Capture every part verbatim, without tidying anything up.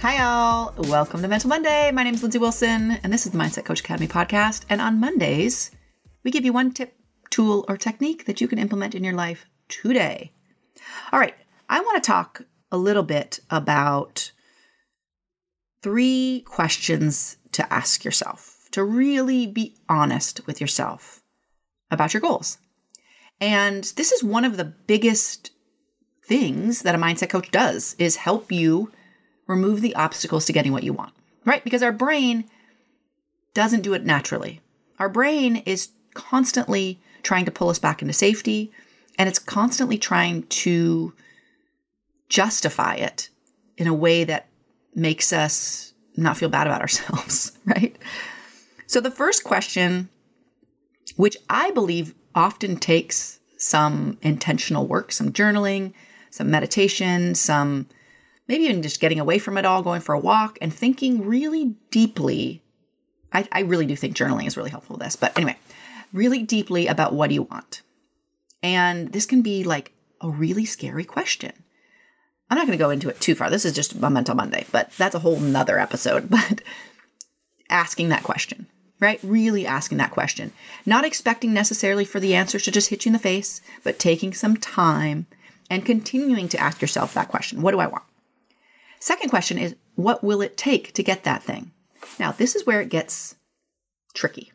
Hi, all. Welcome to Mental Monday. My name is Lindsey Wilson, and this is the Mindset Coach Academy podcast. And on Mondays, we give you one tip, tool, or technique that you can implement in your life today. All right. I want to talk a little bit about three questions to ask yourself, to really be honest with yourself about your goals. And this is one of the biggest things that a mindset coach does, is help you remove the obstacles to getting what you want, right? Because our brain doesn't do it naturally. Our brain is constantly trying to pull us back into safety, and it's constantly trying to justify it in a way that makes us not feel bad about ourselves, right? So the first question, which I believe often takes some intentional work, some journaling, some meditation, some maybe even just getting away from it all, going for a walk and thinking really deeply. I, I really do think journaling is really helpful with this. But anyway, really deeply about what do you want? And this can be like a really scary question. I'm not going to go into it too far. This is just a Mental Monday, but that's a whole nother episode. But asking that question, right? Really asking that question. Not expecting necessarily for the answers to just hit you in the face, but taking some time and continuing to ask yourself that question. What do I want? Second question is, what will it take to get that thing? Now, this is where it gets tricky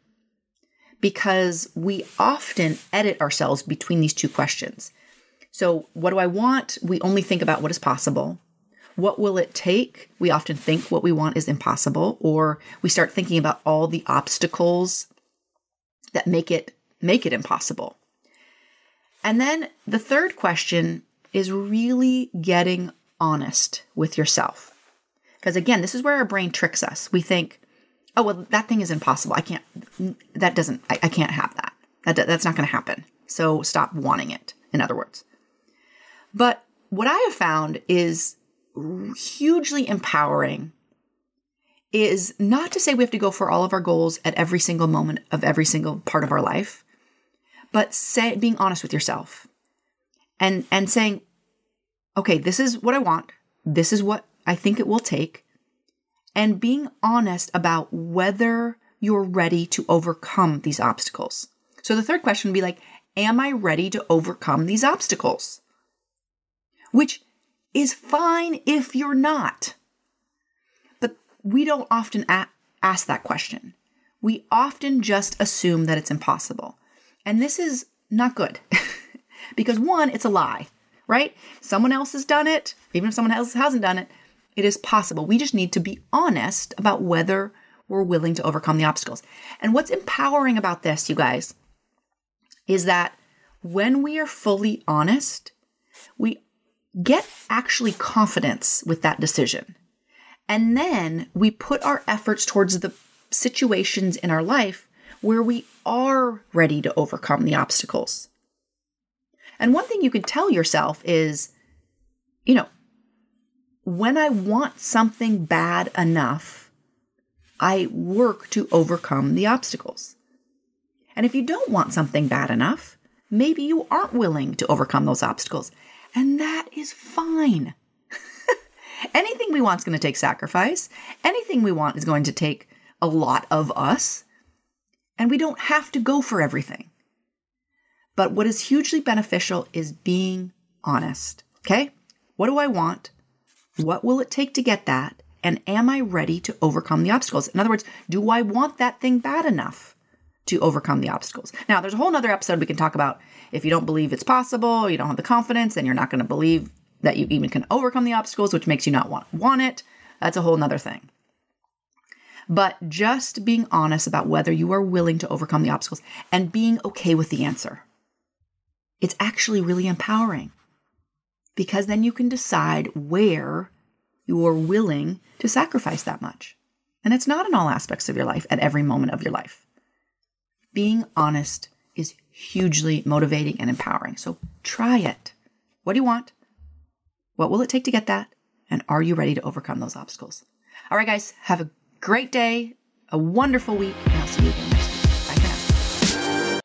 because we often edit ourselves between these two questions. So what do I want? We only think about what is possible. What will it take? We often think what we want is impossible, or we start thinking about all the obstacles that make it make it impossible. And then the third question is really getting honest with yourself. Because again, this is where our brain tricks us. We think, oh, well, that thing is impossible. I can't, that doesn't, I, I can't have that. that that's not going to happen. So stop wanting it, in other words. But what I have found is hugely empowering is not to say we have to go for all of our goals at every single moment of every single part of our life, but say, being honest with yourself and, and saying, okay, this is what I want. This is what I think it will take. And being honest about whether you're ready to overcome these obstacles. So the third question would be like, am I ready to overcome these obstacles? Which is fine if you're not. But we don't often a- ask that question. We often just assume that it's impossible. And this is not good because one, it's a lie. Right? Someone else has done it. Even if someone else hasn't done it, it is possible. We just need to be honest about whether we're willing to overcome the obstacles. And what's empowering about this, you guys, is that when we are fully honest, we get actually confidence with that decision. And then we put our efforts towards the situations in our life where we are ready to overcome the obstacles. And one thing you can tell yourself is, you know, when I want something bad enough, I work to overcome the obstacles. And if you don't want something bad enough, maybe you aren't willing to overcome those obstacles. And that is fine. Anything we want is going to take sacrifice. Anything we want is going to take a lot of us. And we don't have to go for everything. But what is hugely beneficial is being honest, okay? What do I want? What will it take to get that? And am I ready to overcome the obstacles? In other words, do I want that thing bad enough to overcome the obstacles? Now, there's a whole nother episode we can talk about if you don't believe it's possible, you don't have the confidence, and you're not going to believe that you even can overcome the obstacles, which makes you not want, want it. That's a whole nother thing. But just being honest about whether you are willing to overcome the obstacles and being okay with the answer. It's actually really empowering because then you can decide where you are willing to sacrifice that much. And it's not in all aspects of your life at every moment of your life. being honest is hugely motivating and empowering. So try it. What do you want? What will it take to get that? And are you ready to overcome those obstacles? All right, guys, have a great day, a wonderful week, and I'll see you again next week. Bye for now.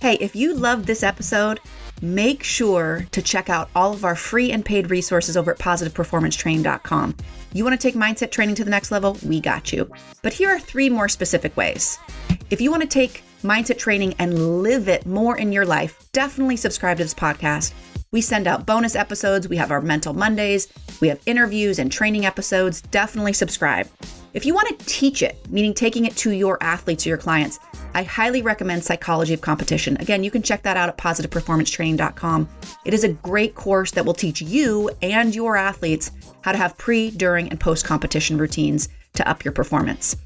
Hey, if you loved this episode, make sure to check out all of our free and paid resources over at positive performance training dot com. You want to take mindset training to the next level? We got you. But here are three more specific ways. If you want to take mindset training and live it more in your life, definitely subscribe to this podcast. We send out bonus episodes. We have our Mental Mondays. We have interviews and training episodes. Definitely subscribe. If you want to teach it, meaning taking it to your athletes or your clients, I highly recommend Psychology of Competition. Again, you can check that out at positive performance training dot com. It is a great course that will teach you and your athletes how to have pre, during, and post-competition routines to up your performance.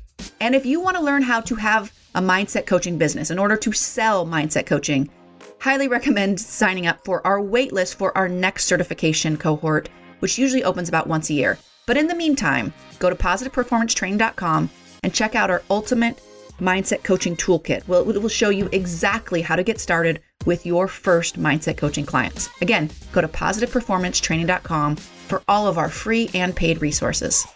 And if you want to learn how to have a mindset coaching business in order to sell mindset coaching, highly recommend signing up for our waitlist for our next certification cohort, which usually opens about once a year. But in the meantime, go to positive performance training dot com and check out our Ultimate Mindset Coaching Toolkit. Well, it will show you exactly how to get started with your first mindset coaching clients. Again, go to positive performance training dot com for all of our free and paid resources.